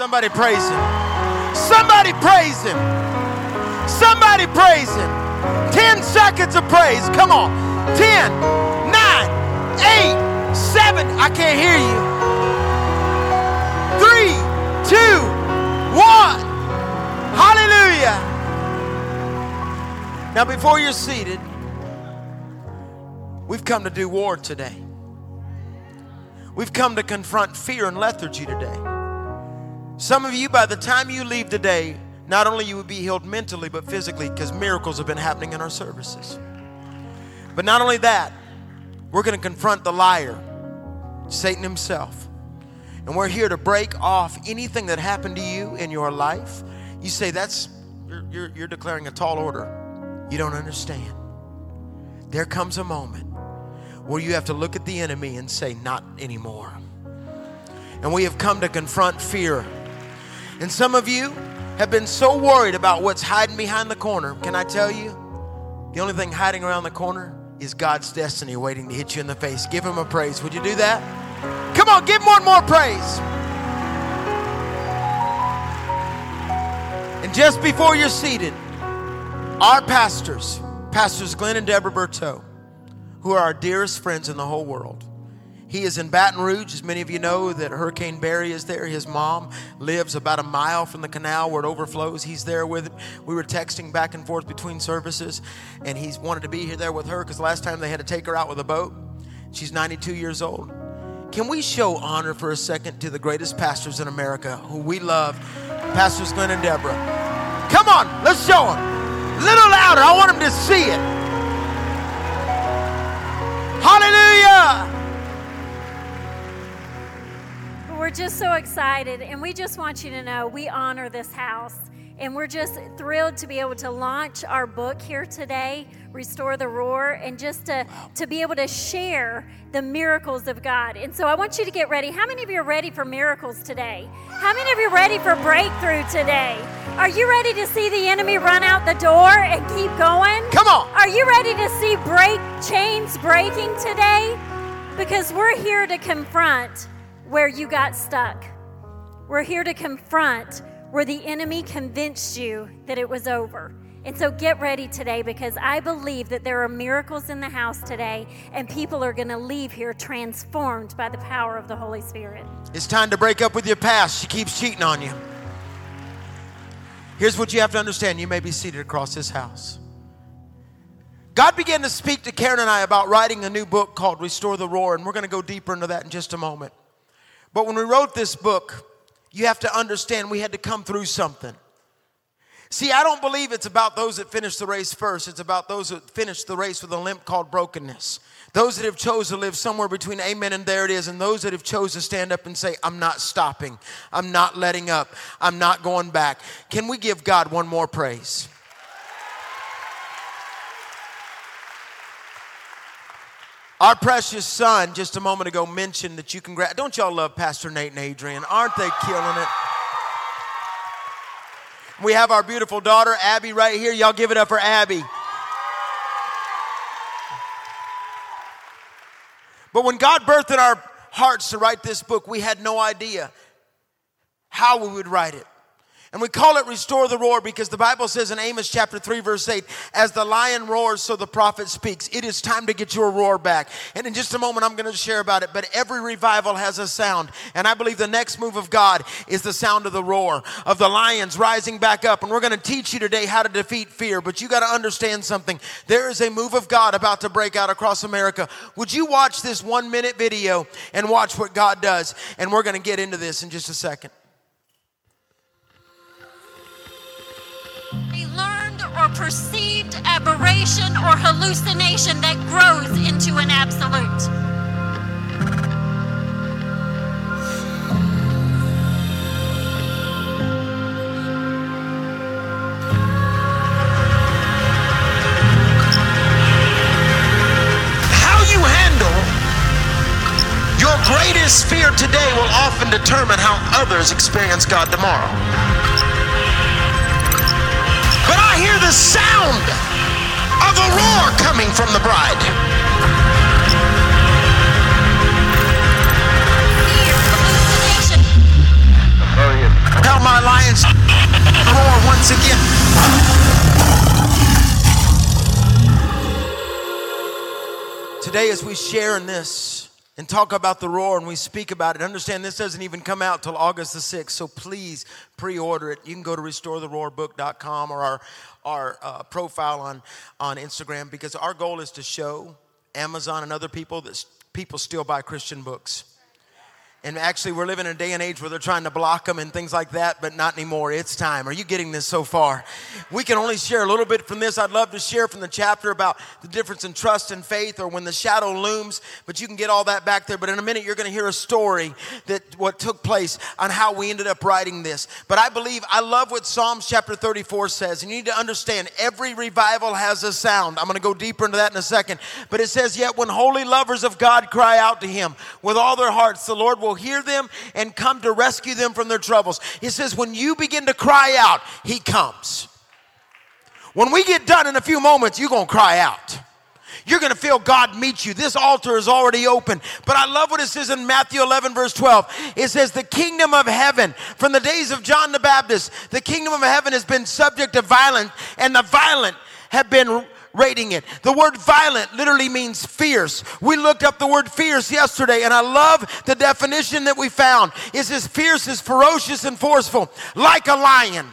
Somebody praise him. Somebody praise him. Somebody praise him. 10 seconds of praise. Come on. 10, 9, 8, 7. I can't hear you. 3, 2, 1. Hallelujah. Now, before you're seated, we've come to do war today. We've come to confront fear and lethargy today. Some of you, by the time you leave today, not only you will be healed mentally, but physically, because miracles have been happening in our services. But not only that, we're going to confront the liar, Satan himself. And we're here to break off anything that happened to you in your life. You say, you're declaring a tall order. You don't understand. There comes a moment where you have to look at the enemy and say, not anymore. And we have come to confront fear. And some of you have been so worried about what's hiding behind the corner. Can I tell you? The only thing hiding around the corner is God's destiny waiting to hit you in the face. Give him a praise. Would you do that? Come on, give more and more praise. And just before you're seated, our pastors, Pastors Glenn and Deborah Berto, who are our dearest friends in the whole world. He is in Baton Rouge. As many of you know, that Hurricane Barry is there. His mom lives about a mile from the canal where it overflows. He's there with him. We were texting back and forth between services, and he's wanted to be here there with her because last time they had to take her out with a boat. She's 92 years old. Can we show honor for a second to the greatest pastors in America who we love, Pastors Glenn and Deborah? Come on, let's show them. A little louder. I want them to see it. Hallelujah. We're just so excited, and we just want you to know we honor this house, and we're just thrilled to be able to launch our book here today, Restore the Roar, and just to be able to share the miracles of God. And so I want you to get ready. How many of you are ready for miracles today? How many of you are ready for breakthrough today? Are you ready to see the enemy run out the door and keep going? Come on. Are you ready to see chains breaking today? Because we're here to confront where you got stuck. We're here to confront where the enemy convinced you that it was over. And so get ready today, because I believe that there are miracles in the house today, and people are going to leave here transformed by the power of the Holy Spirit. It's time to break up with your past. She keeps cheating on you. Here's what you have to understand. You may be seated across this house. God began to speak to Karen and I about writing a new book called Restore the Roar, and we're going to go deeper into that in just a moment. But when we wrote this book, you have to understand we had to come through something. See, I don't believe it's about those that finish the race first. It's about those that finish the race with a limp called brokenness. Those that have chosen to live somewhere between amen and there it is, and those that have chosen to stand up and say, I'm not stopping. I'm not letting up. I'm not going back. Can we give God one more praise? Our precious son just a moment ago mentioned that you can grab. Don't y'all love Pastor Nate and Adrian? Aren't they killing it? We have our beautiful daughter, Abby, right here. Y'all give it up for Abby. But when God birthed in our hearts to write this book, we had no idea how we would write it. And we call it Restore the Roar because the Bible says in Amos chapter 3, verse 8, as the lion roars, so the prophet speaks. It is time to get your roar back. And in just a moment, I'm going to share about it. But every revival has a sound. And I believe the next move of God is the sound of the roar, of the lions rising back up. And we're going to teach you today how to defeat fear. But you got to understand something. There is a move of God about to break out across America. Would you watch this 1-minute video and watch what God does? And we're going to get into this in just a second. Or perceived aberration or hallucination that grows into an absolute. How you handle your greatest fear today will often determine how others experience God tomorrow. But I hear the sound of a roar coming from the bride. Fear, hallucination. once again. Today, as we share in this and talk about the roar and we speak about it, understand this doesn't even come out till August the 6th, so please pre-order it. You can go to RestoreTheRoarBook.com or our profile on Instagram, because our goal is to show Amazon and other people that people still buy Christian books. And actually, we're living in a day and age where they're trying to block them and things like that, but not anymore. It's time. Are you getting this so far? We can only share a little bit from this. I'd love to share from the chapter about the difference in trust and faith, or when the shadow looms, but you can get all that back there. But in a minute, you're going to hear a story that what took place on how we ended up writing this. But I love what Psalms chapter 34 says, and you need to understand every revival has a sound. I'm going to go deeper into that in a second. But it says, yet when holy lovers of God cry out to him with all their hearts, the Lord will hear them and come to rescue them from their troubles. It says when you begin to cry out, he comes. When we get done in a few moments, you're going to cry out. You're going to feel God meet you. This altar is already open. But I love what it says in Matthew 11, verse 12. It says, the kingdom of heaven, from the days of John the Baptist, the kingdom of heaven has been subject to violence, and the violent have been rating it. The word violent literally means fierce. We looked up the word fierce yesterday, and I love the definition that we found. It says fierce is ferocious and forceful, like a lion.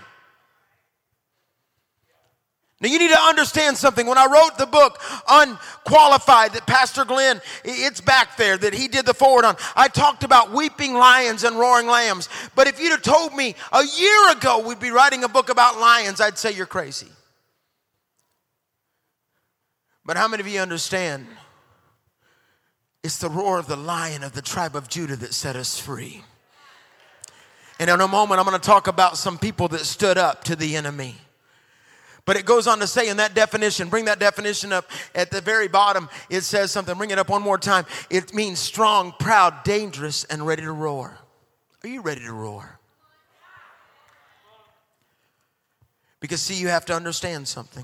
Now you need to understand something. When I wrote the book, Unqualified, that Pastor Glenn, it's back there, that he did the forward on, I talked about weeping lions and roaring lambs. But if you'd have told me a year ago we'd be writing a book about lions, I'd say you're crazy. But how many of you understand it's the roar of the lion of the tribe of Judah that set us free? And in a moment, I'm going to talk about some people that stood up to the enemy. But it goes on to say in that definition, bring that definition up at the very bottom, it says something, bring it up one more time. It means strong, proud, dangerous, and ready to roar. Are you ready to roar? Because see, you have to understand something.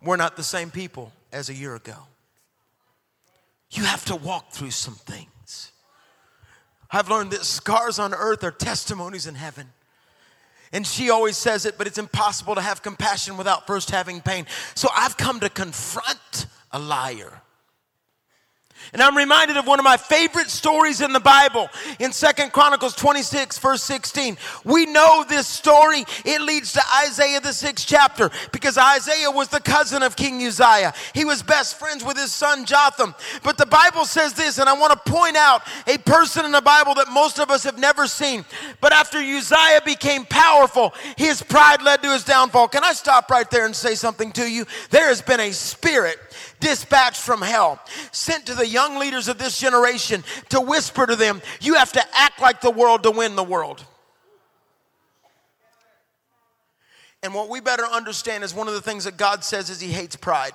We're not the same people as a year ago. You have to walk through some things. I've learned that scars on earth are testimonies in heaven. And she always says it, but it's impossible to have compassion without first having pain. So I've come to confront a liar. And I'm reminded of one of my favorite stories in the Bible in 2 Chronicles 26, verse 16. We know this story. It leads to Isaiah, the 6th chapter, because Isaiah was the cousin of King Uzziah. He was best friends with his son Jotham. But the Bible says this, and I want to point out a person in the Bible that most of us have never seen. But after Uzziah became powerful, his pride led to his downfall. Can I stop right there and say something to you? There has been a spirit dispatched from hell, sent to the young leaders of this generation to whisper to them, you have to act like the world to win the world. And what we better understand is one of the things that God says is he hates pride.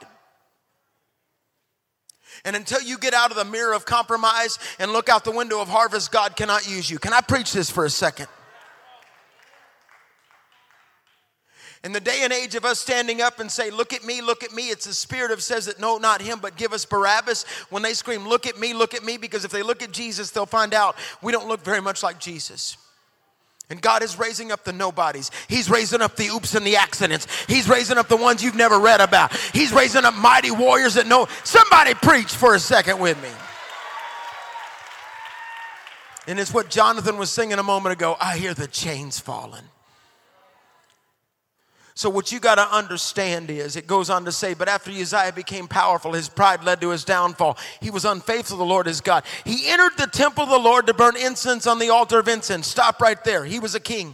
And until you get out of the mirror of compromise and look out the window of harvest, God cannot use you. Can I preach this for a second? In the day and age of us standing up and say, look at me, it's the spirit of says that, no, not him, but give us Barabbas. When they scream, look at me, because if they look at Jesus, they'll find out we don't look very much like Jesus. And God is raising up the nobodies. He's raising up the oops and the accidents. He's raising up the ones you've never read about. He's raising up mighty warriors that know. Somebody preach for a second with me. And it's what Jonathan was singing a moment ago. I hear the chains falling. So what you got to understand is, it goes on to say, but after Uzziah became powerful, his pride led to his downfall. He was unfaithful to the Lord his God. He entered the temple of the Lord to burn incense on the altar of incense. Stop right there. He was a king.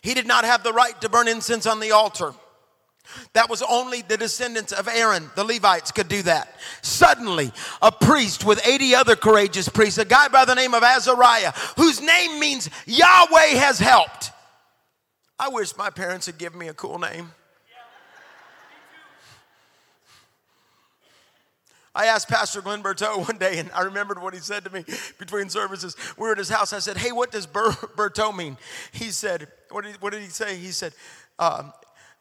He did not have the right to burn incense on the altar. That was only the descendants of Aaron, the Levites, could do that. Suddenly, a priest with 80 other courageous priests, a guy by the name of Azariah, whose name means Yahweh has helped. I wish my parents had given me a cool name. I asked Pastor Glenn Berto one day, and I remembered what he said to me between services. We were at his house. I said, hey, what does Berto mean? He said, what did he say? He said,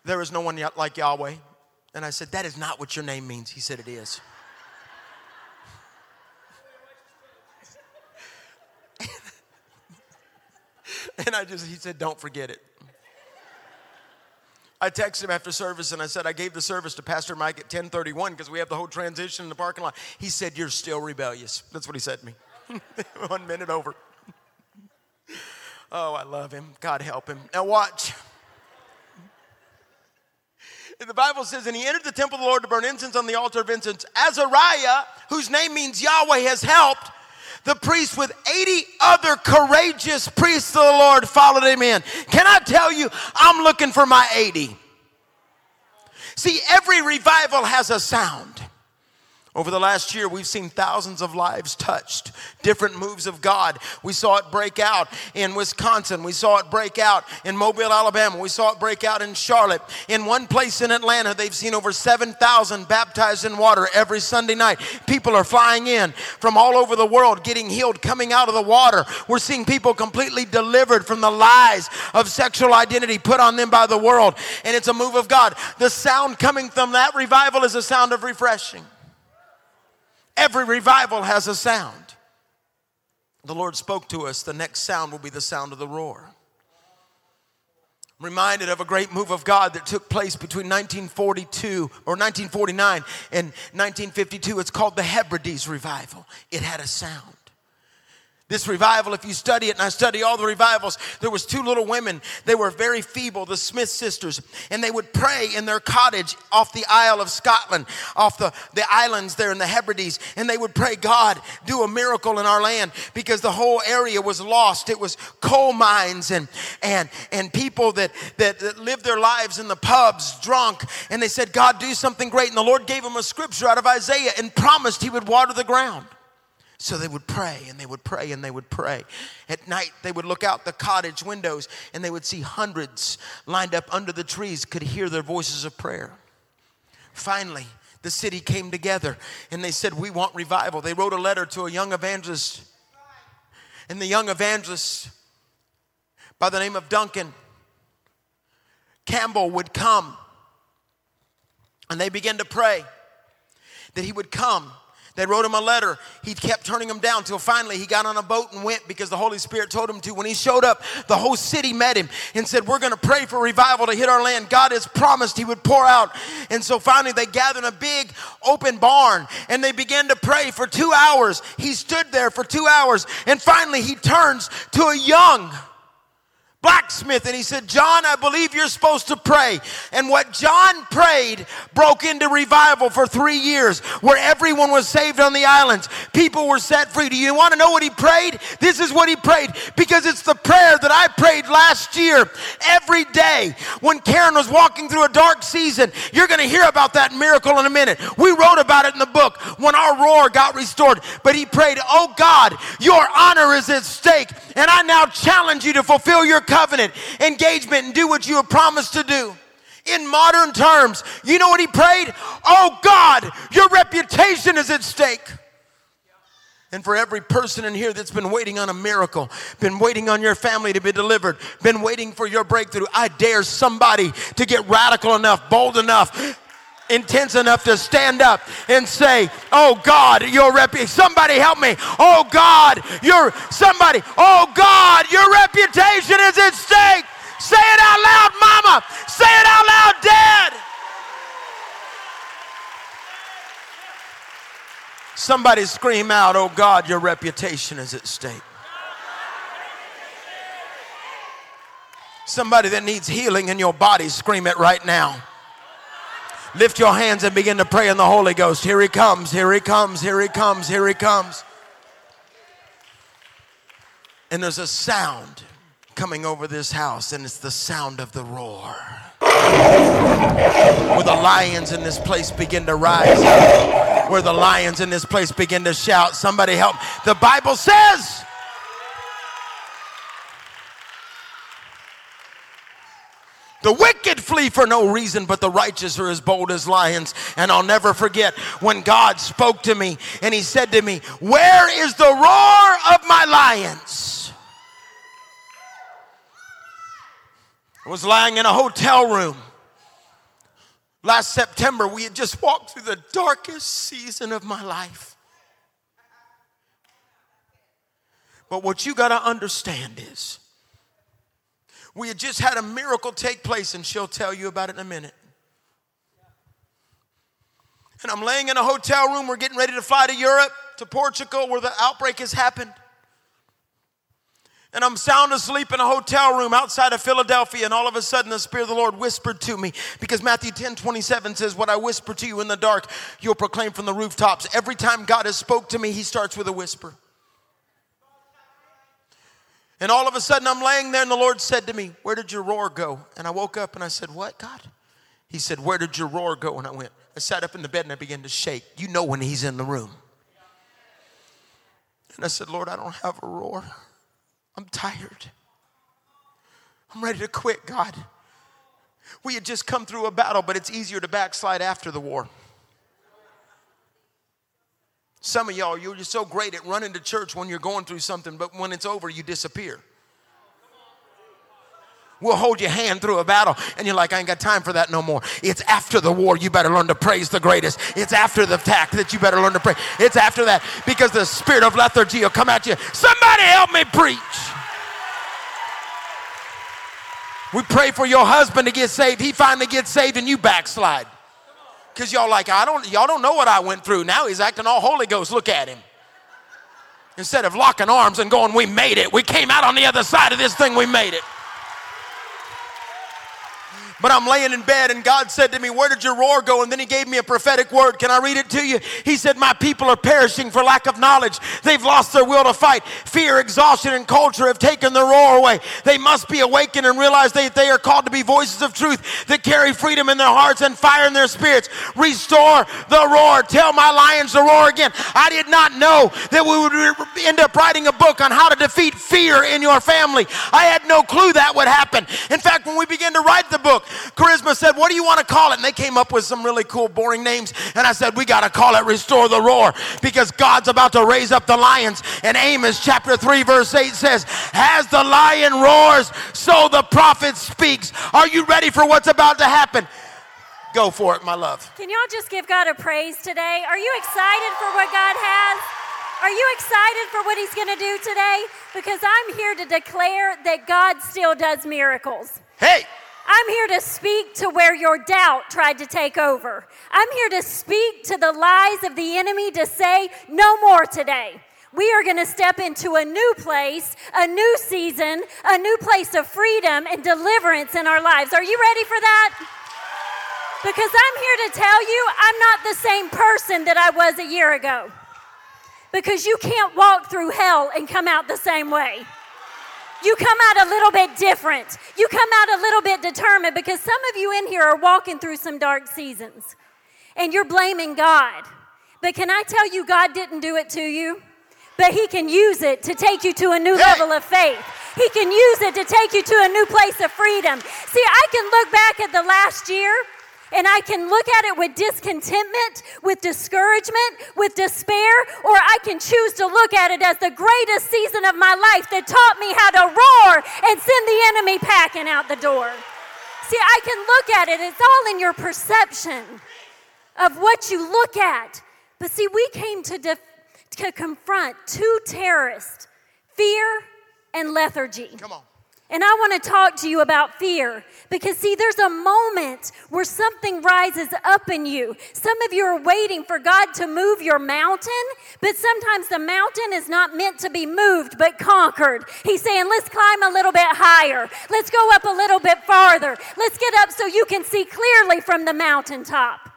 there is no one like Yahweh. And I said, that is not what your name means. He said, it is. And he said, don't forget it. I texted him after service and I said, I gave the service to Pastor Mike at 10:31 because we have the whole transition in the parking lot. He said, you're still rebellious. That's what he said to me. 1 minute over. Oh, I love him. God help him. Now watch. And the Bible says, and he entered the temple of the Lord to burn incense on the altar of incense. Azariah, whose name means Yahweh has helped, the priest with 80 other courageous priests of the Lord followed him in. Can I tell you, I'm looking for my 80. See, every revival has a sound. Over the last year, we've seen thousands of lives touched, different moves of God. We saw it break out in Wisconsin. We saw it break out in Mobile, Alabama. We saw it break out in Charlotte. In one place in Atlanta, they've seen over 7,000 baptized in water every Sunday night. People are flying in from all over the world, getting healed, coming out of the water. We're seeing people completely delivered from the lies of sexual identity put on them by the world, and it's a move of God. The sound coming from that revival is a sound of refreshing. Every revival has a sound. The Lord spoke to us. The next sound will be the sound of the roar. I'm reminded of a great move of God that took place between 1949 and 1952. It's called the Hebrides revival. It had a sound. This revival, if you study it, and I study all the revivals, there was two little women. They were very feeble, the Smith sisters, and they would pray in their cottage off the Isle of Scotland, off the islands there in the Hebrides, and they would pray, God, do a miracle in our land, because the whole area was lost. It was coal mines and people that lived their lives in the pubs drunk, and they said, God, do something great. And the Lord gave them a scripture out of Isaiah and promised he would water the ground. So they would pray, and they would pray, and they would pray. At night, they would look out the cottage windows, and they would see hundreds lined up under the trees, could hear their voices of prayer. Finally, the city came together, and they said, we want revival. They wrote a letter to a young evangelist, and the young evangelist, by the name of Duncan Campbell, would come, and they began to pray that he would come. They wrote him a letter. He kept turning them down till finally he got on a boat and went because the Holy Spirit told him to. When he showed up, the whole city met him and said, we're going to pray for revival to hit our land. God has promised he would pour out. And so finally they gathered in a big open barn and they began to pray for 2 hours. He stood there for 2 hours and finally he turns to a young blacksmith and he said, John, I believe you're supposed to pray. And what John prayed broke into revival for 3 years where everyone was saved on the islands. People were set free. Do you want to know what he prayed? This is what he prayed because it's the prayer that I prayed last year. Every day when Karen was walking through a dark season, you're going to hear about that miracle in a minute. We wrote about it in the book when our roar got restored. But he prayed, oh God, your honor is at stake and I now challenge you to fulfill your covenant, engagement, and do what you have promised to do. In modern terms, you know what he prayed? Oh God, your reputation is at stake. And for every person in here that's been waiting on a miracle, been waiting on your family to be delivered, been waiting for your breakthrough, I dare somebody to get radical enough, bold enough, intense enough to stand up and say, oh God, your reputation. Somebody help me. Oh God, oh God, your reputation is at stake. Say it out loud, mama. Say it out loud, dad. Somebody scream out, oh God, your reputation is at stake. Somebody that needs healing in your body, scream it right now. Lift your hands and begin to pray in the Holy Ghost. Here he comes, here he comes, here he comes, here he comes. And there's a sound coming over this house, and it's the sound of the roar. Where the lions in this place begin to rise. Where the lions in this place begin to shout. Somebody help. The Bible says, the wicked flee for no reason, but the righteous are as bold as lions. And I'll never forget when God spoke to me and he said to me, where is the roar of my lions? I was lying in a hotel room. Last September, we had just walked through the darkest season of my life. But what you got to understand is We had just had a miracle take place, and she'll tell you about it in a minute. And I'm laying in a hotel room. We're getting ready to fly to Europe, to Portugal, where the outbreak has happened. And I'm sound asleep in a hotel room outside of Philadelphia, and all of a sudden the Spirit of the Lord whispered to me, because Matthew 10:27 says, what I whisper to you in the dark, you'll proclaim from the rooftops. Every time God has spoke to me, he starts with a whisper. And all of a sudden I'm laying there, and the Lord said to me, where did your roar go? And I woke up and I said, what, God? He said, where did your roar go? And I went, I sat up in the bed and I began to shake. You know when he's in the room. And I said, Lord, I don't have a roar. I'm tired. I'm ready to quit, God. We had just come through a battle, but it's easier to backslide after the war. Some of y'all, you're just so great at running to church when you're going through something, but when it's over, you disappear. We'll hold your hand through a battle, and you're like, I ain't got time for that no more. It's after the war you better learn to praise the greatest. It's after the attack that you better learn to pray. It's after that, because the spirit of lethargy will come at you. Somebody help me preach. We pray for your husband to get saved. He finally gets saved, and you backslide. Because y'all like, y'all don't know what I went through. Now he's acting all Holy Ghost. Look at him. Instead of locking arms and going, we made it. We came out on the other side of this thing. We made it. But I'm laying in bed, and God said to me, where did your roar go? And then he gave me a prophetic word. Can I read it to you? He said, my people are perishing for lack of knowledge. They've lost their will to fight. Fear, exhaustion, and culture have taken the roar away. They must be awakened and realize that they are called to be voices of truth that carry freedom in their hearts and fire in their spirits. Restore the roar. Tell my lions to roar again. I did not know that we would end up writing a book on how to defeat fear in your family. I had no clue that would happen. In fact, when we began to write the book, Charisma said, what do you want to call it? And they came up with some really cool, boring names. And I said, we got to call it Restore the Roar, because God's about to raise up the lions. And Amos chapter 3 verse 8 says, as the lion roars, so the prophet speaks. Are you ready for what's about to happen? Go for it, my love. Can y'all just give God a praise today? Are you excited for what God has? Are you excited for what he's going to do today? Because I'm here to declare that God still does miracles. Hey! I'm here to speak to where your doubt tried to take over. I'm here to speak to the lies of the enemy to say, no more today. We are going to step into a new place, a new season, a new place of freedom and deliverance in our lives. Are you ready for that? Because I'm here to tell you, I'm not the same person that I was a year ago. Because you can't walk through hell and come out the same way. You come out a little bit different. You come out a little bit determined, because some of you in here are walking through some dark seasons and you're blaming God. But can I tell you, God didn't do it to you, but he can use it to take you to a new level of faith. He can use it to take you to a new place of freedom. See, I can look back at the last year, and I can look at it with discontentment, with discouragement, with despair, or I can choose to look at it as the greatest season of my life that taught me how to roar and send the enemy packing out the door. See, I can look at it. It's all in your perception of what you look at. But see, we came to confront two terrorists, fear and lethargy. Come on. And I want to talk to you about fear, because see, there's a moment where something rises up in you. Some of you are waiting for God to move your mountain, but sometimes the mountain is not meant to be moved, but conquered. He's saying, let's climb a little bit higher. Let's go up a little bit farther. Let's get up so you can see clearly from the mountaintop. Yeah.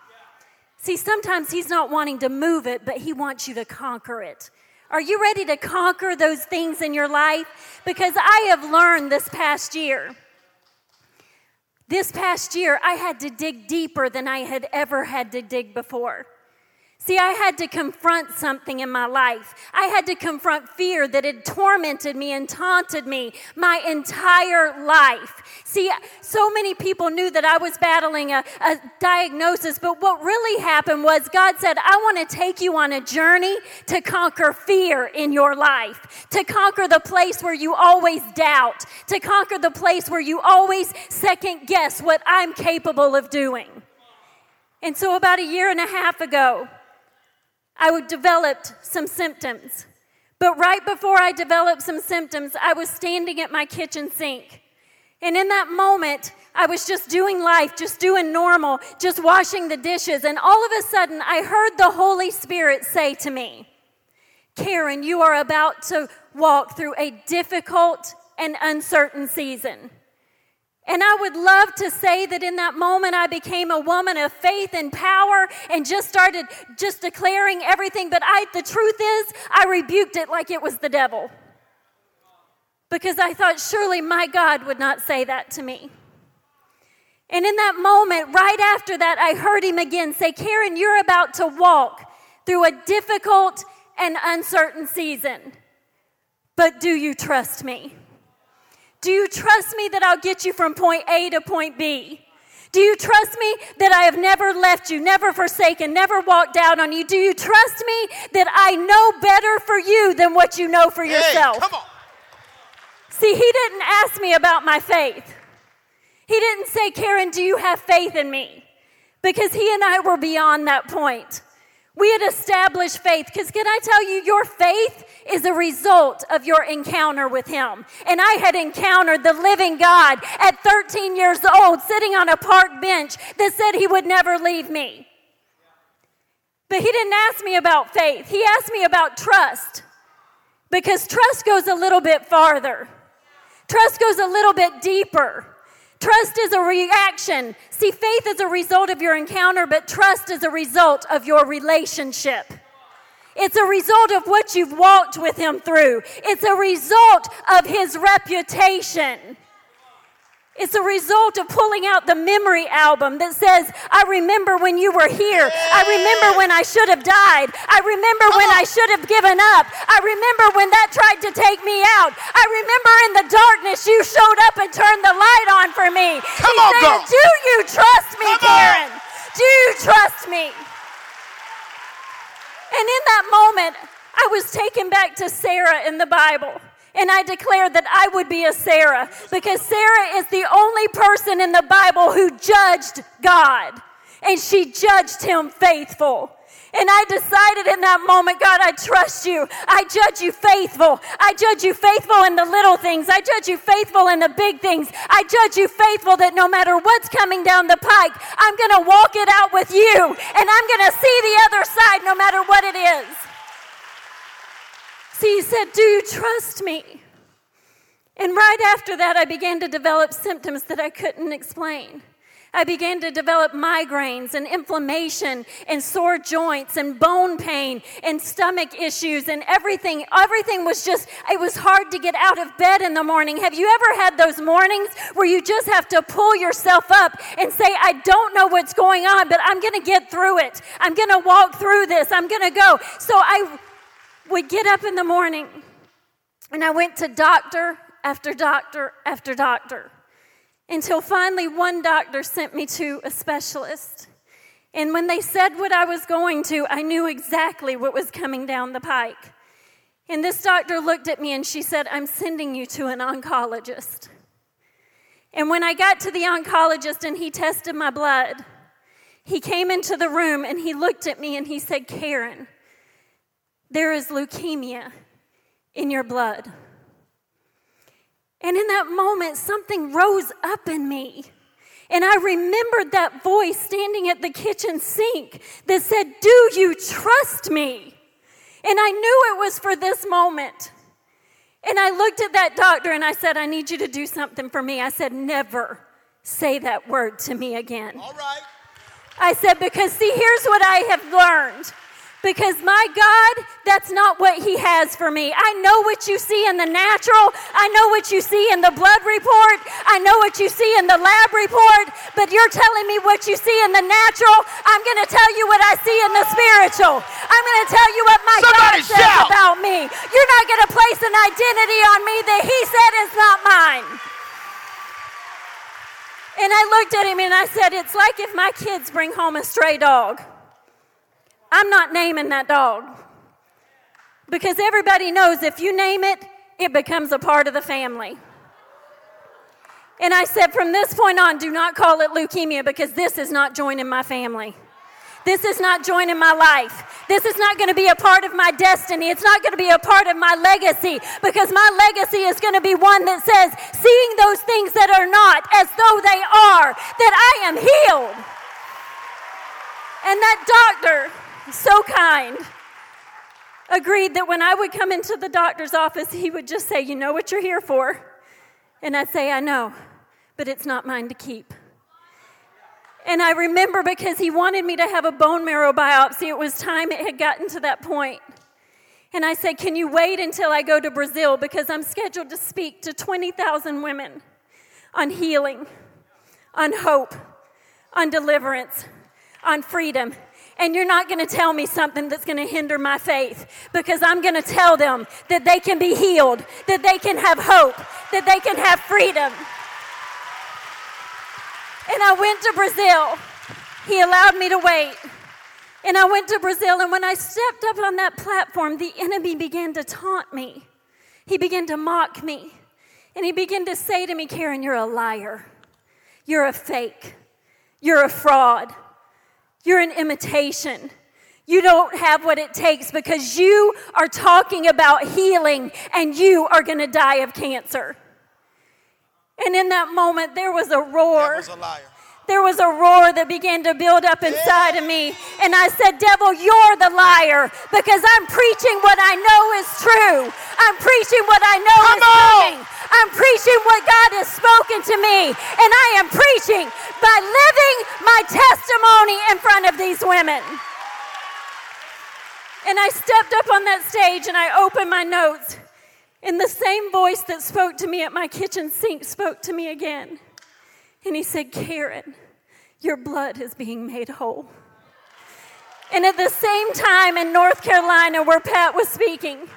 See, sometimes he's not wanting to move it, but he wants you to conquer it. Are you ready to conquer those things in your life? Because I have learned this past year. This past year, I had to dig deeper than I had ever had to dig before. See, I had to confront something in my life. I had to confront fear that had tormented me and taunted me my entire life. See, so many people knew that I was battling a diagnosis, but what really happened was God said, I want to take you on a journey to conquer fear in your life, to conquer the place where you always doubt, to conquer the place where you always second guess what I'm capable of doing. And so about a year and a half ago, I developed some symptoms. But right before I developed some symptoms, I was standing at my kitchen sink. And in that moment, I was just doing life, just doing normal, just washing the dishes. And all of a sudden, I heard the Holy Spirit say to me, Karen, you are about to walk through a difficult and uncertain season. And I would love to say that in that moment I became a woman of faith and power and just started just declaring everything. But the truth is, I rebuked it like it was the devil. Because I thought, surely my God would not say that to me. And in that moment, right after that, I heard him again say, Karen, you're about to walk through a difficult and uncertain season. But do you trust me? Do you trust me that I'll get you from point A to point B? Do you trust me that I have never left you, never forsaken, never walked out on you? Do you trust me that I know better for you than what you know for yourself? Hey, come on. See, he didn't ask me about my faith. He didn't say, Karen, do you have faith in me? Because he and I were beyond that point. We had established faith, because can I tell you, your faith is a result of your encounter with him. And I had encountered the living God at 13 years old, sitting on a park bench that said he would never leave me. But he didn't ask me about faith. He asked me about trust, because trust goes a little bit farther. Trust goes a little bit deeper. Trust is a reaction. See, faith is a result of your encounter, but trust is a result of your relationship. It's a result of what you've walked with him through. It's a result of his reputation. It's a result of pulling out the memory album that says, I remember when you were here. I remember when I should have died. I remember when I should have given up. I remember when that tried to take me out. I remember in the darkness you showed up and turned the light on for me. Come on, girl. Do you trust me, Karen? Do you trust me? And in that moment, I was taken back to Sarah in the Bible. And I declared that I would be a Sarah, because Sarah is the only person in the Bible who judged God, and she judged him faithful. And I decided in that moment, God, I trust you. I judge you faithful. I judge you faithful in the little things. I judge you faithful in the big things. I judge you faithful that no matter what's coming down the pike, I'm going to walk it out with you, and I'm going to see the other side no matter what it is. See, he said, do you trust me? And right after that, I began to develop symptoms that I couldn't explain. I began to develop migraines and inflammation and sore joints and bone pain and stomach issues and everything. Everything was just, it was hard to get out of bed in the morning. Have you ever had those mornings where you just have to pull yourself up and say, I don't know what's going on, but I'm going to get through it. I'm going to walk through this. I'm going to go. So I would get up in the morning, and I went to doctor after doctor after doctor, until finally one doctor sent me to a specialist. And when they said what I was going to, I knew exactly what was coming down the pike. And this doctor looked at me and she said, I'm sending you to an oncologist. And when I got to the oncologist and he tested my blood, he came into the room and he looked at me and he said, Karen, there is leukemia in your blood. And in that moment, something rose up in me. And I remembered that voice standing at the kitchen sink that said, do you trust me? And I knew it was for this moment. And I looked at that doctor and I said, I need you to do something for me. I said, never say that word to me again. All right. I said, because see, here's what I have learned. Because my God, that's not what he has for me. I know what you see in the natural. I know what you see in the blood report. I know what you see in the lab report. But you're telling me what you see in the natural. I'm going to tell you what I see in the spiritual. I'm going to tell you what my God says about me. You're not going to place an identity on me that he said is not mine. And I looked at him and I said, it's like if my kids bring home a stray dog. I'm not naming that dog, because everybody knows if you name it, it becomes a part of the family. And I said, from this point on, do not call it leukemia, because this is not joining my family. This is not joining my life. This is not going to be a part of my destiny. It's not going to be a part of my legacy, because my legacy is going to be one that says, seeing those things that are not as though they are, that I am healed. And that doctor, so kind, agreed that when I would come into the doctor's office, he would just say, you know what you're here for? And I'd say, I know, but it's not mine to keep. And I remember, because he wanted me to have a bone marrow biopsy, it was time it had gotten to that point. And I said, can you wait until I go to Brazil? Because I'm scheduled to speak to 20,000 women on healing, on hope, on deliverance, on freedom. And you're not going to tell me something that's going to hinder my faith, because I'm going to tell them that they can be healed, that they can have hope, that they can have freedom. And I went to Brazil. He allowed me to wait. And I went to Brazil, and when I stepped up on that platform, the enemy began to taunt me. He began to mock me. And he began to say to me, Karen, you're a liar. You're a fake. You're a fraud. You're an imitation. You don't have what it takes, because you are talking about healing and you are going to die of cancer. And in that moment, there was a roar. That was a liar. There was a roar that began to build up inside of me. And I said, devil, you're the liar, because I'm preaching what I know is true. I'm preaching what I know is coming. I'm preaching what God has spoken to me. And I am preaching by living my testimony in front of these women. And I stepped up on that stage and I opened my notes. And the same voice that spoke to me at my kitchen sink spoke to me again. And he said, Karen, your blood is being made whole. And at the same time in North Carolina, where Pat was speaking,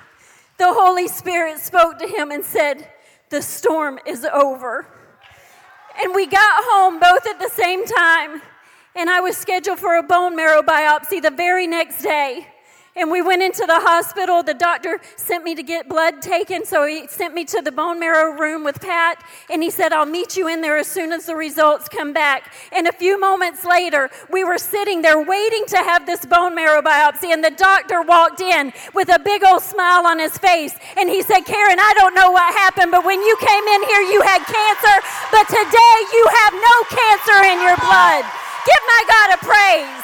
the Holy Spirit spoke to him and said, the storm is over. And we got home both at the same time. And I was scheduled for a bone marrow biopsy the very next day. And we went into the hospital. The doctor sent me to get blood taken, so he sent me to the bone marrow room with Pat, and he said, I'll meet you in there as soon as the results come back. And a few moments later, we were sitting there waiting to have this bone marrow biopsy, and the doctor walked in with a big old smile on his face, and he said, Karen, I don't know what happened, but when you came in here, you had cancer, but today you have no cancer in your blood. Give my God a praise.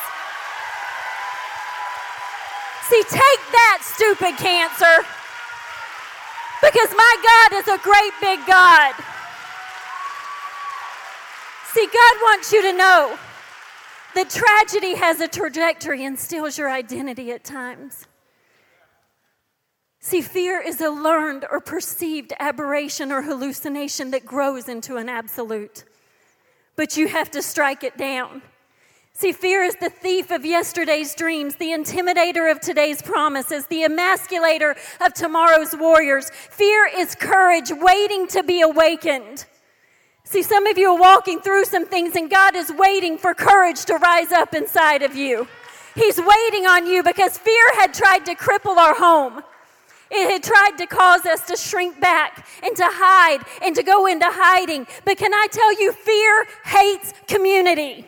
See, take that, stupid cancer, because my God is a great big God. See, God wants you to know that tragedy has a trajectory and steals your identity at times. See, fear is a learned or perceived aberration or hallucination that grows into an absolute, but you have to strike it down. See, fear is the thief of yesterday's dreams, the intimidator of today's promises, the emasculator of tomorrow's warriors. Fear is courage waiting to be awakened. See, some of you are walking through some things, and God is waiting for courage to rise up inside of you. He's waiting on you, because fear had tried to cripple our home. It had tried to cause us to shrink back and to hide and to go into hiding. But can I tell you, fear hates community.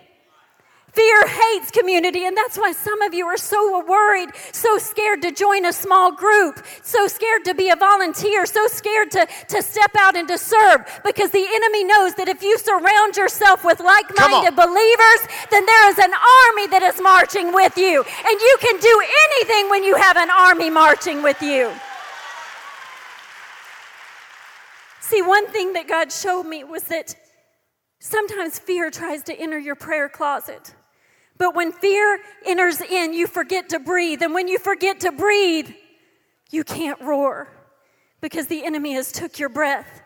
Fear hates community, and that's why some of you are so worried, so scared to join a small group, so scared to be a volunteer, so scared to step out and to serve, because the enemy knows that if you surround yourself with like-minded believers, then there is an army that is marching with you, and you can do anything when you have an army marching with you. See, one thing that God showed me was that sometimes fear tries to enter your prayer closet. But when fear enters in, you forget to breathe. And when you forget to breathe, you can't roar, because the enemy has took your breath.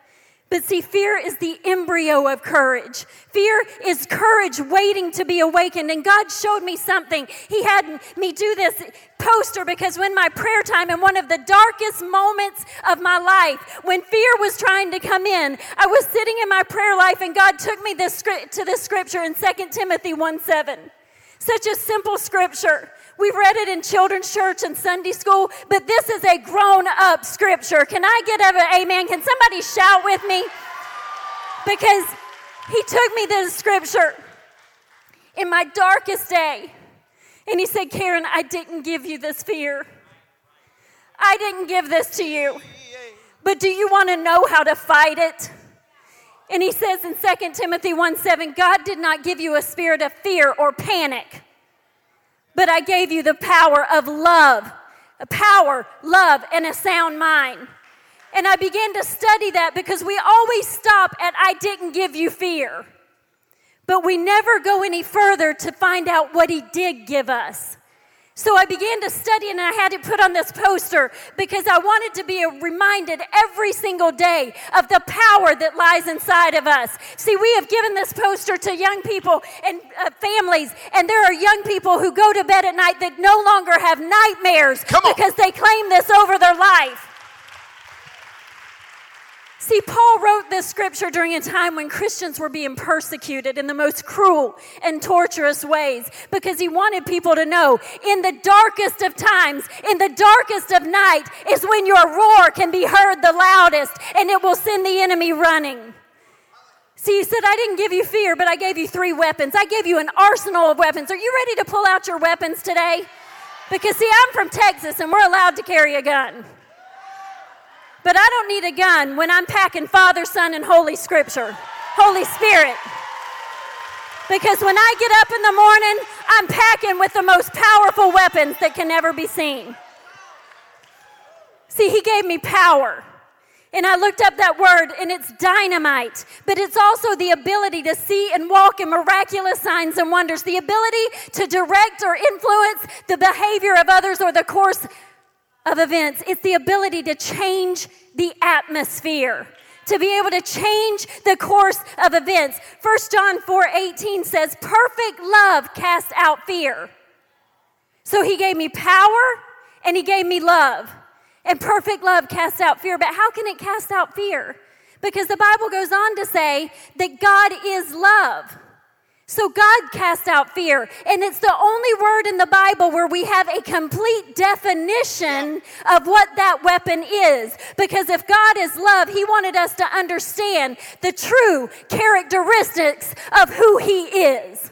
But see, fear is the embryo of courage. Fear is courage waiting to be awakened. And God showed me something. He had me do this poster, because when my prayer time, in one of the darkest moments of my life, when fear was trying to come in, I was sitting in my prayer life, and God took me to this scripture in 2 Timothy 1:7. Such a simple scripture. We've read it in children's church and Sunday school, but this is a grown-up scripture. Can I get an amen? Can somebody shout with me? Because he took me this scripture in my darkest day, And he said, Karen, I didn't give you this fear. I didn't give this to you. But do you want to know how to fight it? And he says in 2 Timothy 1:7, God did not give you a spirit of fear or panic, but I gave you the power of love, a power, love, and a sound mind. And I began to study that because we always stop at I didn't give you fear, but we never go any further to find out what he did give us. So I began to study, and I had it put on this poster because I wanted to be reminded every single day of the power that lies inside of us. See, we have given this poster to young people and families, and there are young people who go to bed at night that no longer have nightmares because they claim this over their life. See, Paul wrote this scripture during a time when Christians were being persecuted in the most cruel and torturous ways because he wanted people to know in the darkest of times, in the darkest of night is when your roar can be heard the loudest and it will send the enemy running. See, he said, I didn't give you fear, but I gave you three weapons. I gave you an arsenal of weapons. Are you ready to pull out your weapons today? Because, see, I'm from Texas and we're allowed to carry a gun. But I don't need a gun when I'm packing Father, Son, and Holy Scripture, Holy Spirit. Because when I get up in the morning, I'm packing with the most powerful weapons that can ever be seen. See, he gave me power. And I looked up that word, and it's dynamite. But it's also the ability to see and walk in miraculous signs and wonders. The ability to direct or influence the behavior of others or the course of events. It's the ability to change the atmosphere, to be able to change the course of events. 1 John 4:18 says, perfect love casts out fear. So he gave me power and he gave me love. And perfect love casts out fear. But how can it cast out fear? Because the Bible goes on to say that God is love. So God cast out fear, and it's the only word in the Bible where we have a complete definition of what that weapon is, because if God is love, he wanted us to understand the true characteristics of who he is.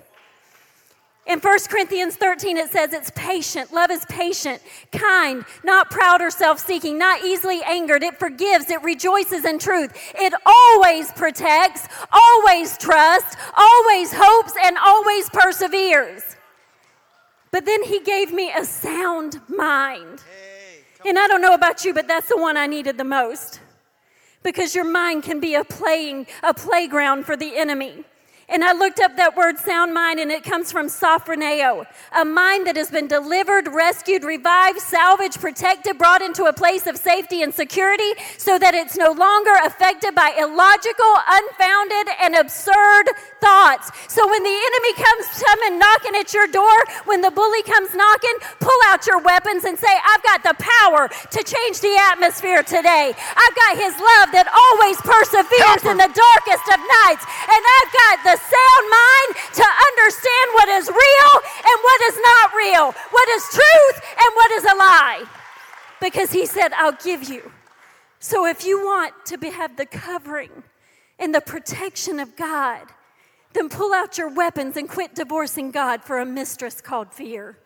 In 1 Corinthians 13, it says it's patient. Love is patient, kind, not proud or self-seeking, not easily angered. It forgives. It rejoices in truth. It always protects, always trusts, always hopes, and always perseveres. But then he gave me a sound mind. And I don't know about you, but that's the one I needed the most. Because your mind can be a playground for the enemy. And I looked up that word sound mind, and it comes from sophroneo, a mind that has been delivered, rescued, revived, salvaged, protected, brought into a place of safety and security so that it's no longer affected by illogical, unfounded, and absurd thoughts. So when the enemy comes knocking at your door, when the bully comes knocking, pull out your weapons and say, I've got the power to change the atmosphere today. I've got his love that always perseveres in the darkest of nights, and I've got the sound mind to understand what is real and what is not real, what is truth and what is a lie. Because he said, I'll give you. So if you want to have the covering and the protection of God, then pull out your weapons and quit divorcing God for a mistress called fear.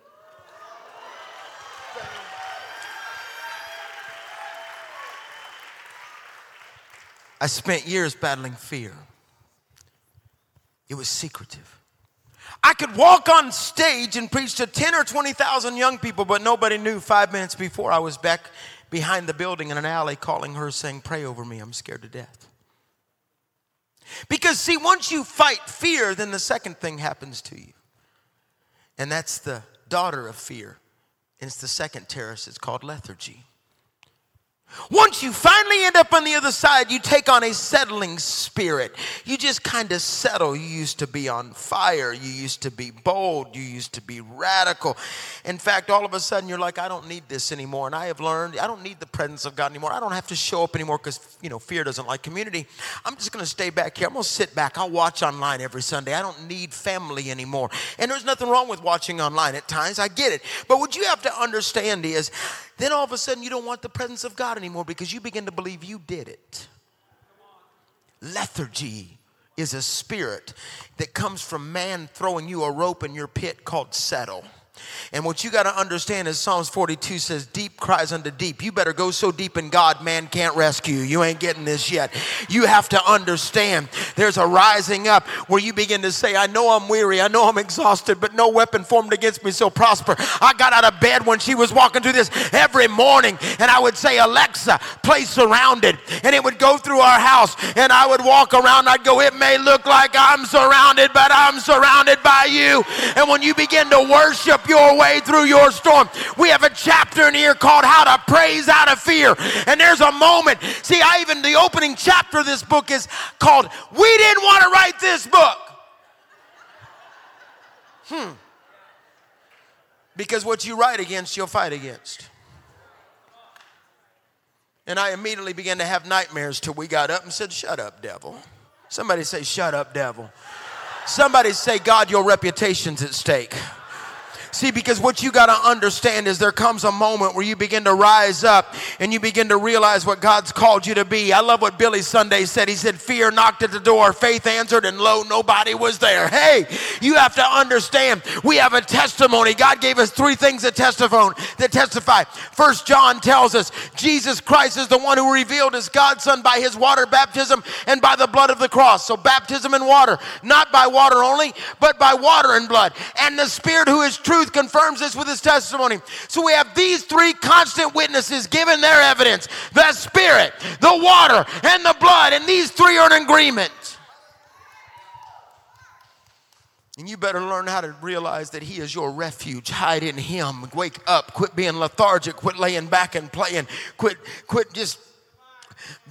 I spent years battling fear. It was secretive. I could walk on stage and preach to 10 or 20,000 young people, but nobody knew 5 minutes before I was back behind the building in an alley calling her saying, pray over me, I'm scared to death. Because see, once you fight fear, then the second thing happens to you. And that's the daughter of fear. And it's the second terrace, it's called lethargy. Once you finally end up on the other side, you take on a settling spirit. You just kind of settle. You used to be on fire. You used to be bold. You used to be radical. In fact, all of a sudden, you're like, I don't need this anymore. And I have learned I don't need the presence of God anymore. I don't have to show up anymore because, fear doesn't like community. I'm just going to stay back here. I'm going to sit back. I'll watch online every Sunday. I don't need family anymore. And there's nothing wrong with watching online at times. I get it. But what you have to understand is then all of a sudden, you don't want the presence of God anymore because you begin to believe you did it. Lethargy is a spirit that comes from man throwing you a rope in your pit called settle. And what you got to understand is Psalms 42 says, deep cries unto deep. You better go so deep in God, man can't rescue you. You ain't getting this yet. You have to understand there's a rising up where you begin to say, I know I'm weary. I know I'm exhausted, but no weapon formed against me shall prosper. I got out of bed when she was walking through this every morning, and I would say, Alexa, play Surrounded. And it would go through our house, and I would walk around. I'd go, it may look like I'm surrounded, but I'm surrounded by you. And when you begin to worship your way through your storm, we have a chapter in here called How to Praise Out of Fear. And there's a moment. See, the opening chapter of this book is called, We Didn't Want to Write This Book. Because what you write against, you'll fight against. And I immediately began to have nightmares till we got up and said, shut up, devil. Somebody say, shut up, devil. Somebody say, God, your reputation's at stake. See, because what you got to understand is there comes a moment where you begin to rise up and you begin to realize what God's called you to be. I love what Billy Sunday said. He said, fear knocked at the door, faith answered, and lo, nobody was there. Hey, you have to understand we have a testimony. God gave us three things that testify. 1 John tells us Jesus Christ is the one who revealed his Godson by his water baptism and by the blood of the cross. So baptism in water, not by water only, but by water and blood. And the Spirit who is true confirms this with his testimony. So we have these three constant witnesses giving their evidence, the Spirit, the water, and the blood, and these three are in agreement. And you better learn how to realize that he is your refuge. Hide in him. Wake up. Quit being lethargic. Quit laying back and playing. Quit just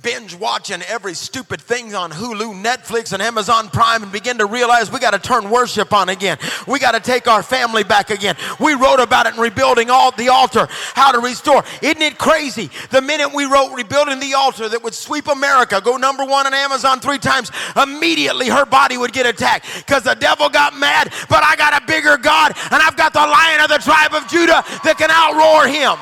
binge watching every stupid thing on Hulu, Netflix, and Amazon Prime, and begin to realize we got to turn worship on again. We got to take our family back again. We wrote about it in Rebuilding All the Altar, How to Restore. Isn't it crazy? The minute we wrote Rebuilding the Altar that would sweep America, go number one on Amazon 3 times, immediately her body would get attacked because the devil got mad, but I got a bigger God, and I've got the Lion of the tribe of Judah that can outroar him.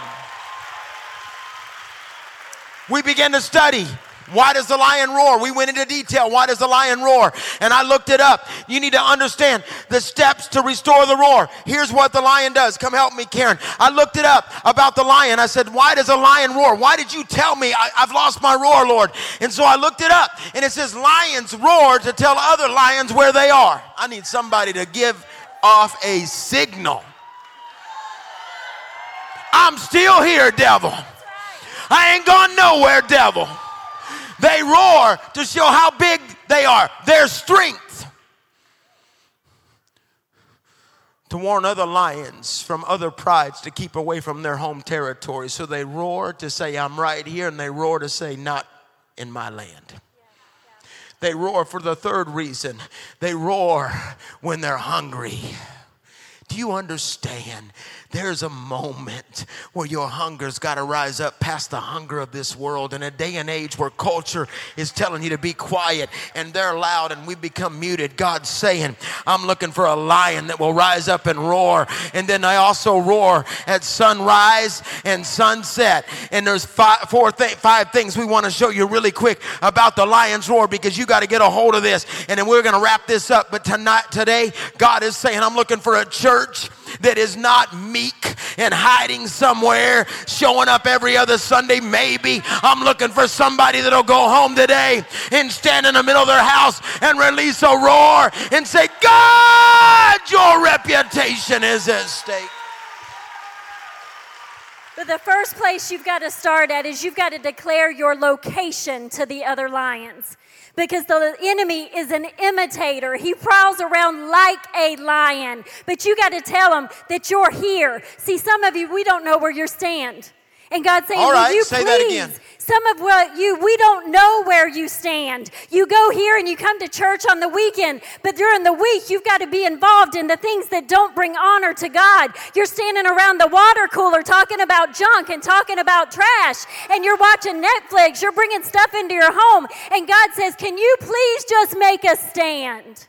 We began to study, why does the lion roar? We went into detail, why does the lion roar? And I looked it up. You need to understand the steps to restore the roar. Here's what the lion does. Come help me, Karen. I looked it up about the lion. I said, why does a lion roar? Why did you tell me I've lost my roar, Lord? And so I looked it up, and it says lions roar to tell other lions where they are. I need somebody to give off a signal. I'm still here, devil. I ain't gone nowhere, devil. They roar to show how big they are, their strength. To warn other lions from other prides to keep away from their home territory. So they roar to say, I'm right here, and they roar to say, not in my land. They roar for the third reason. They roar when they're hungry. Do you understand? There's a moment where your hunger's got to rise up past the hunger of this world. In a day and age where culture is telling you to be quiet and they're loud and we become muted, God's saying, I'm looking for a lion that will rise up and roar. And then I also roar at sunrise and sunset. And there's five things we want to show you really quick about the lion's roar, because you got to get a hold of this. And then we're going to wrap this up. But today, God is saying, I'm looking for a church that is not meek and hiding somewhere, showing up every other Sunday maybe. I'm looking for somebody that'll go home today and stand in the middle of their house and release a roar and say, God, your reputation is at stake. But the first place you've got to start at is you've got to declare your location to the other lions. Because the enemy is an imitator. He prowls around like a lion. But you got to tell him that you're here. See, some of you, we don't know where you stand. And God's saying, all right, will you say please, that again. Some of you, we don't know where you stand. You go here and you come to church on the weekend, but during the week, you've got to be involved in the things that don't bring honor to God. You're standing around the water cooler talking about junk and talking about trash, and you're watching Netflix. You're bringing stuff into your home, and God says, can you please just make a stand?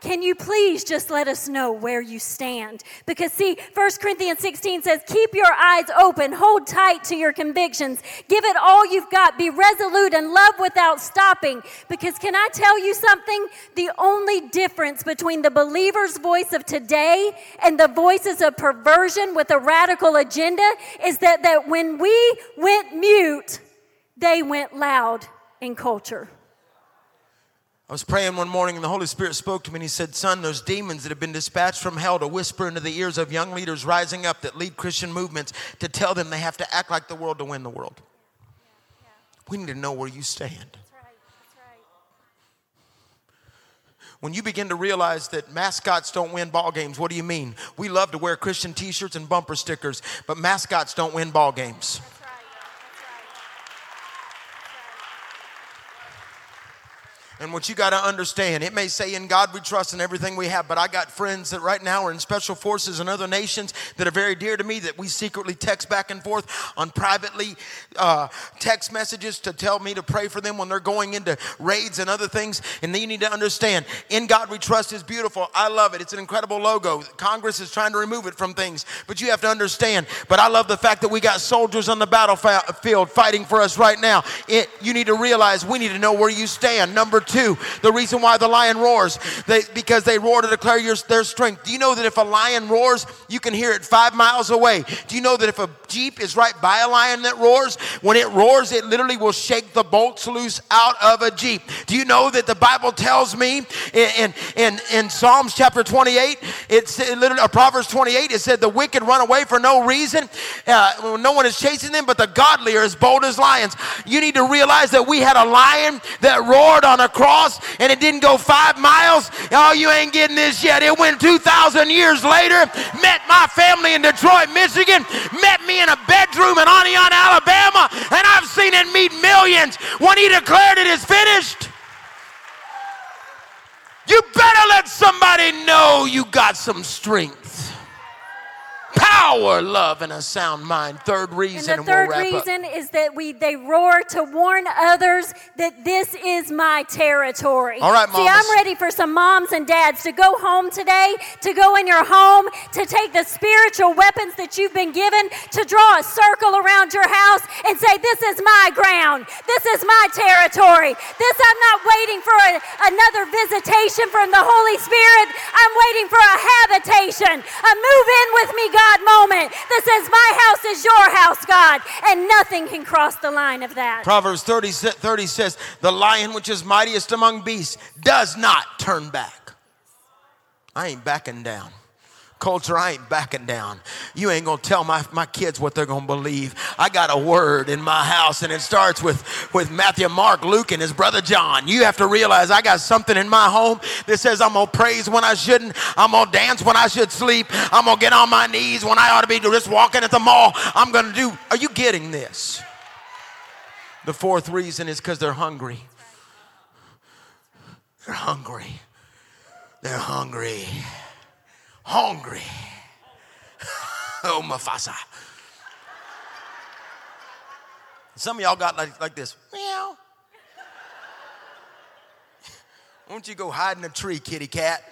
can you please just let us know where you stand? Because see, 1 Corinthians 16 says, keep your eyes open, hold tight to your convictions, give it all you've got, be resolute and love without stopping. Because can I tell you something? The only difference between the believer's voice of today and the voices of perversion with a radical agenda is that when we went mute, they went loud in culture. I was praying one morning and the Holy Spirit spoke to me and he said, son, those demons that have been dispatched from hell to whisper into the ears of young leaders rising up that lead Christian movements to tell them they have to act like the world to win the world. Yeah. We need to know where you stand. That's right. That's right. When you begin to realize that mascots don't win ball games, what do you mean? We love to wear Christian t-shirts and bumper stickers, but mascots don't win ball games. And what you got to understand, it may say in God we trust in everything we have, but I got friends that right now are in special forces in other nations that are very dear to me that we secretly text back and forth on privately text messages to tell me to pray for them when they're going into raids and other things. And you need to understand, in God we trust is beautiful. I love it. It's an incredible logo. Congress is trying to remove it from things, but you have to understand. But I love the fact that we got soldiers on the battlefield fighting for us right now. You need to realize we need to know where you stand. Number two, the reason why the lion roars, because they roar to declare their strength. Do you know that if a lion roars, you can hear it 5 miles away? Do you know that if a jeep is right by a lion that roars, when it roars, it literally will shake the bolts loose out of a jeep? Do you know that the Bible tells me in Psalms chapter 28, Proverbs 28, it said the wicked run away for no reason. No one is chasing them, but the godly are as bold as lions. You need to realize that we had a lion that roared on a cross, and it didn't go 5 miles. Oh, you ain't getting this yet. It went 2,000 years later, met my family in Detroit, Michigan, met me in a bedroom in Onion, Alabama, and I've seen it meet millions. When he declared it is finished, you better let somebody know you got some strength. Power, love, and a sound mind. Third reason, and the third reason is that they roar to warn others that this is my territory. All right, mamas. See, I'm ready for some moms and dads to go home today, to go in your home, to take the spiritual weapons that you've been given, to draw a circle around your house and say, this is my ground. This is my territory. I'm not waiting for another visitation from the Holy Spirit. I'm waiting for a habitation, a move in with me, God, moment that says my house is your house, God, and nothing can cross the line of that. Proverbs 30 says, the lion which is mightiest among beasts does not turn back. I ain't backing down. Culture, I ain't backing down. You ain't gonna tell my kids what they're gonna believe. I got a word in my house, and it starts with Matthew, Mark, Luke, and his brother John. You have to realize I got something in my home that says I'm gonna praise when I shouldn't, I'm gonna dance when I should sleep, I'm gonna get on my knees when I ought to be just walking at the mall. I'm gonna do, are you getting this? The fourth reason is because they're hungry. They're hungry. They're hungry. Hungry. Oh, Mufasa. Some of y'all got like this. Meow. Won't you go hide in a tree, kitty cat?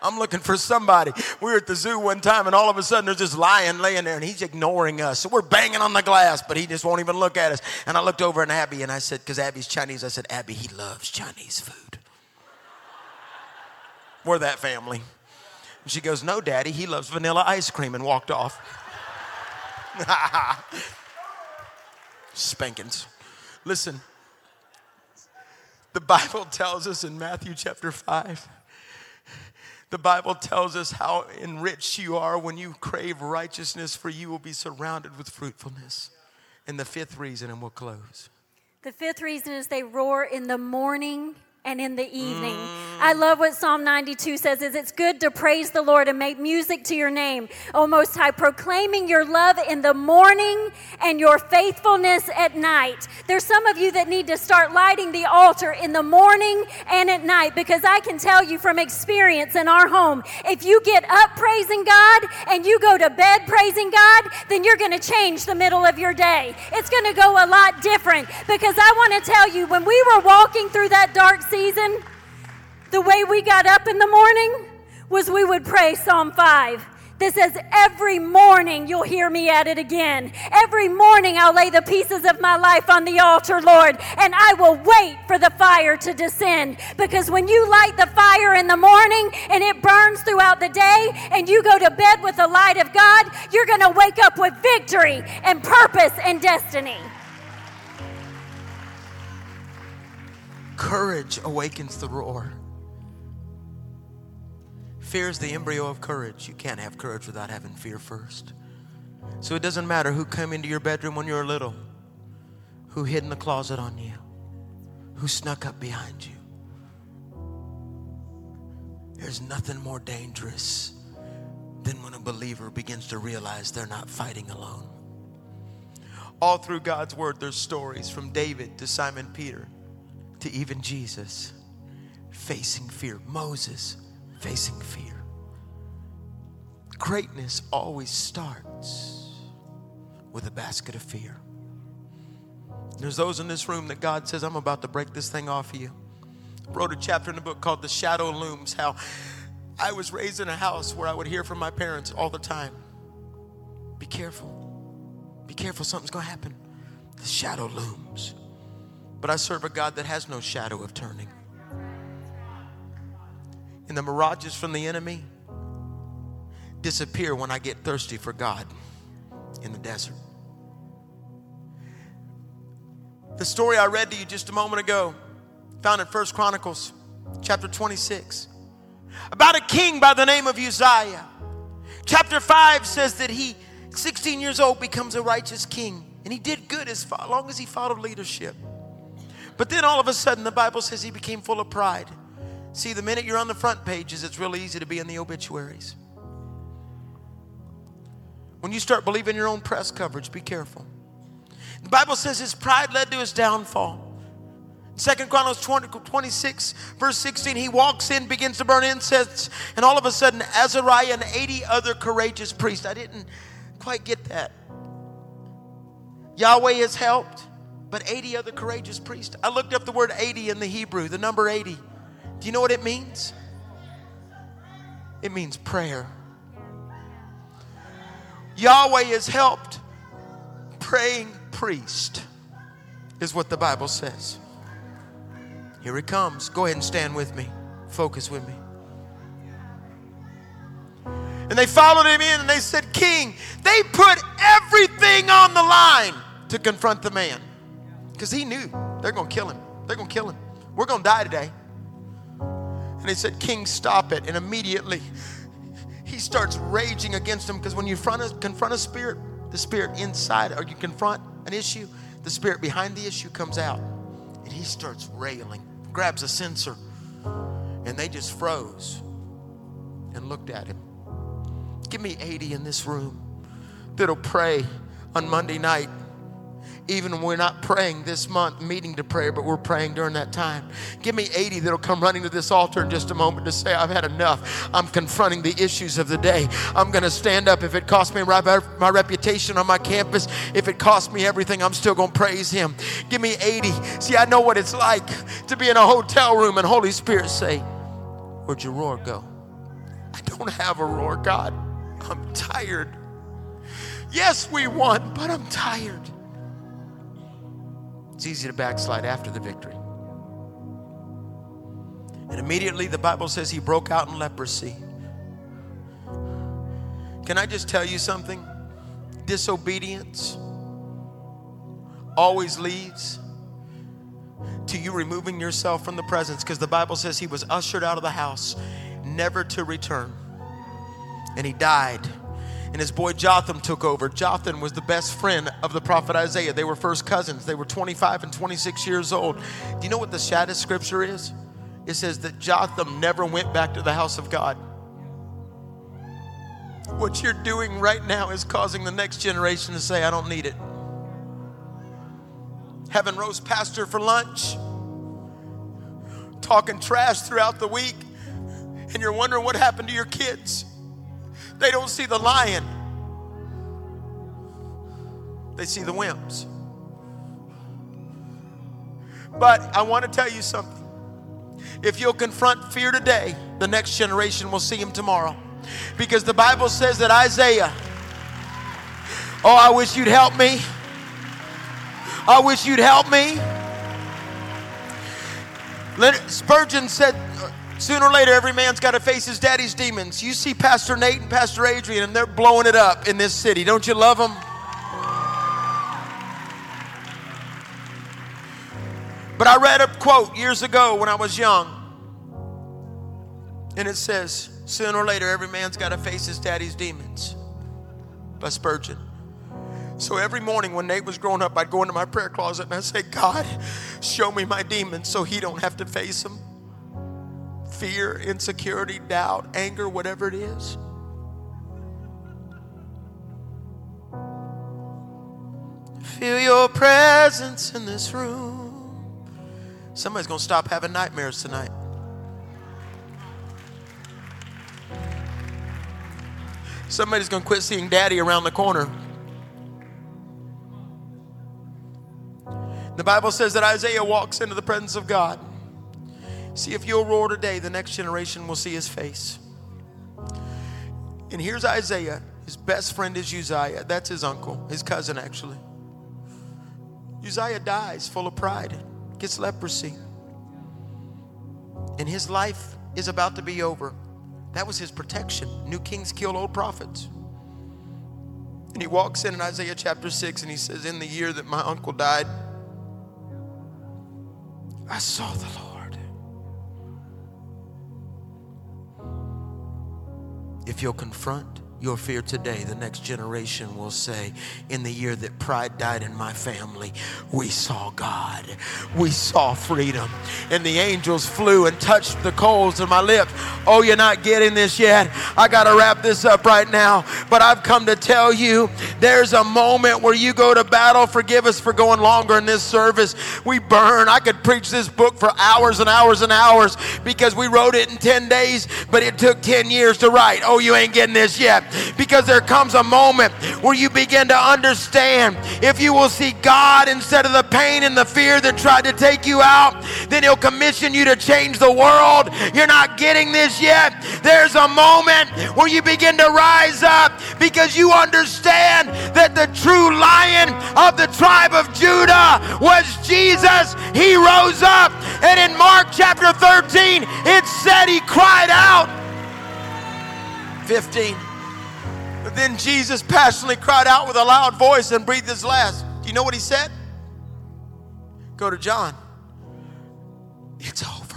I'm looking for somebody. We were at the zoo one time, and all of a sudden, there's this lion laying there, and he's ignoring us. So we're banging on the glass, but he just won't even look at us. And I looked over at Abby, and I said, because Abby's Chinese, I said, Abby, he loves Chinese food. We're that family. She goes, no, Daddy, he loves vanilla ice cream, and walked off. Spankings. Listen, the Bible tells us in Matthew chapter 5, the Bible tells us how enriched you are when you crave righteousness, for you will be surrounded with fruitfulness. And the fifth reason, and we'll close. The fifth reason is they roar in the morning and in the evening. I love what Psalm 92 says, is it's good to praise the Lord and make music to your name, O Most High, proclaiming your love in the morning and your faithfulness at night. There's some of you that need to start lighting the altar in the morning and at night, because I can tell you from experience in our home, if you get up praising God and you go to bed praising God, then you're going to change the middle of your day. It's going to go a lot different, because I want to tell you, when we were walking through that dark season, The way we got up in the morning was we would pray Psalm 5. This says, every morning you'll hear me at it again. Every morning I'll lay the pieces of my life on the altar, Lord, and I will wait for the fire to descend. Because when you light the fire in the morning and it burns throughout the day and you go to bed with the light of God, you're going to wake up with victory and purpose and destiny. Courage awakens the roar. Fear is the embryo of courage. You can't have courage without having fear first. So it doesn't matter who came into your bedroom when you were little, who hid in the closet on you, who snuck up behind you. There's nothing more dangerous than when a believer begins to realize they're not fighting alone. All through God's word, there's stories from David to Simon Peter to even Jesus facing fear. Moses facing fear. Greatness always starts with a basket of fear. There's those in this room that God says, I'm about to break this thing off of you. I wrote a chapter in the book called The Shadow Looms, how I was raised in a house where I would hear from my parents all the time. Be careful. Be careful. Something's going to happen. The shadow looms. But I serve a God that has no shadow of turning. And the mirages from the enemy disappear when I get thirsty for God in the desert. The story I read to you just a moment ago, found in 1 Chronicles chapter 26, about a king by the name of Uzziah. Chapter 5 says that he, 16 years old, becomes a righteous king. And he did good as long as he followed leadership. But then all of a sudden, the Bible says he became full of pride. See, the minute you're on the front pages, it's really easy to be in the obituaries. When you start believing your own press coverage, be careful. The Bible says his pride led to his downfall. 2 Chronicles 26, verse 16, he walks in, begins to burn incense, and all of a sudden, Azariah and 80 other courageous priests. I didn't quite get that. Yahweh has helped, but 80 other courageous priests. I looked up the word 80 in the Hebrew, the number 80. Do you know what it means? It means prayer. Yahweh has helped. Praying priest is what the Bible says. Here he comes. Go ahead and stand with me. Focus with me. And they followed him in and they said, King, they put everything on the line to confront the man. Because he knew they're going to kill him. They're going to kill him. We're going to die today. And they said, King, stop it. And immediately he starts raging against him, because when you confront a spirit, the spirit inside, or you confront an issue, the spirit behind the issue comes out. And he starts railing, grabs a censer, and they just froze and looked at him. Give me 80 in this room that'll pray on Monday night. Even when we're not praying this month, meeting to pray, but we're praying during that time. Give me 80 that'll come running to this altar in just a moment to say, I've had enough. I'm confronting the issues of the day. I'm going to stand up. If it costs me my reputation on my campus, if it costs me everything, I'm still going to praise him. Give me 80. See, I know what it's like to be in a hotel room and Holy Spirit say, where'd your roar go? I don't have a roar, God. I'm tired. Yes, we won, but I'm tired. It's easy to backslide after the victory. And immediately the Bible says he broke out in leprosy. Can I just tell you something? Disobedience always leads to you removing yourself from the presence, because the Bible says he was ushered out of the house, never to return. And he died. And his boy Jotham took over. Jotham was the best friend of the prophet Isaiah. They were first cousins. They were 25 and 26 years old. Do you know what the saddest scripture is? It says that Jotham never went back to the house of God. What you're doing right now is causing the next generation to say, I don't need it. Having roast pastor for lunch, talking trash throughout the week, and you're wondering what happened to your kids. They don't see the lion. They see the wimps. But I want to tell you something. If you'll confront fear today, the next generation will see him tomorrow. Because the Bible says that Isaiah, oh, I wish you'd help me. I wish you'd help me. Spurgeon said, sooner or later, every man's got to face his daddy's demons. You see Pastor Nate and Pastor Adrian, and they're blowing it up in this city. Don't you love them? But I read a quote years ago when I was young, and it says, sooner or later, every man's got to face his daddy's demons, by Spurgeon. So every morning when Nate was growing up, I'd go into my prayer closet and I'd say, God, show me my demons so he don't have to face them. Fear, insecurity, doubt, anger, whatever it is. Feel your presence in this room. Somebody's going to stop having nightmares tonight. Somebody's going to quit seeing daddy around the corner. The Bible says that Isaiah walks into the presence of God. See, if you'll roar today, the next generation will see his face. And here's Isaiah. His best friend is Uzziah. That's his uncle, his cousin, actually. Uzziah dies full of pride, gets leprosy. And his life is about to be over. That was his protection. New kings kill old prophets. And he walks in Isaiah chapter 6, and he says, in the year that my uncle died, I saw the Lord. If you'll confront your fear today, the next generation will say, in the year that pride died in my family, we saw God. We saw freedom. And the angels flew and touched the coals of my lips. Oh, you're not getting this yet. I got to wrap this up right now. But I've come to tell you, there's a moment where you go to battle. Forgive us for going longer in this service. We burn. I could preach this book for hours and hours and hours because we wrote it in 10 days, but it took 10 years to write. Oh, you ain't getting this yet. Because there comes a moment where you begin to understand, if you will see God instead of the pain and the fear that tried to take you out, then he'll commission you to change the world. You're not getting this yet. There's a moment where you begin to rise up because you understand that the true lion of the tribe of Judah was Jesus. He rose up, and in Mark chapter 13 it said he cried out. 15. Then Jesus passionately cried out with a loud voice and breathed his last. Do you know what he said? Go to John. It's over.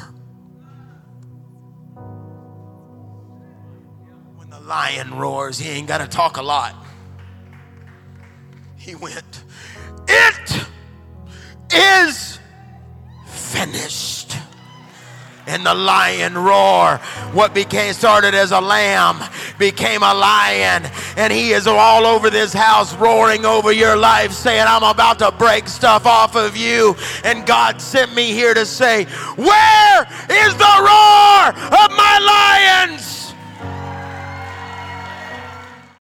When the lion roars, he ain't got to talk a lot. He went, it is finished. And the lion roar, what started as a lamb became a lion, and he is all over this house roaring over your life saying, I'm about to break stuff off of you. And God sent me here to say, where is the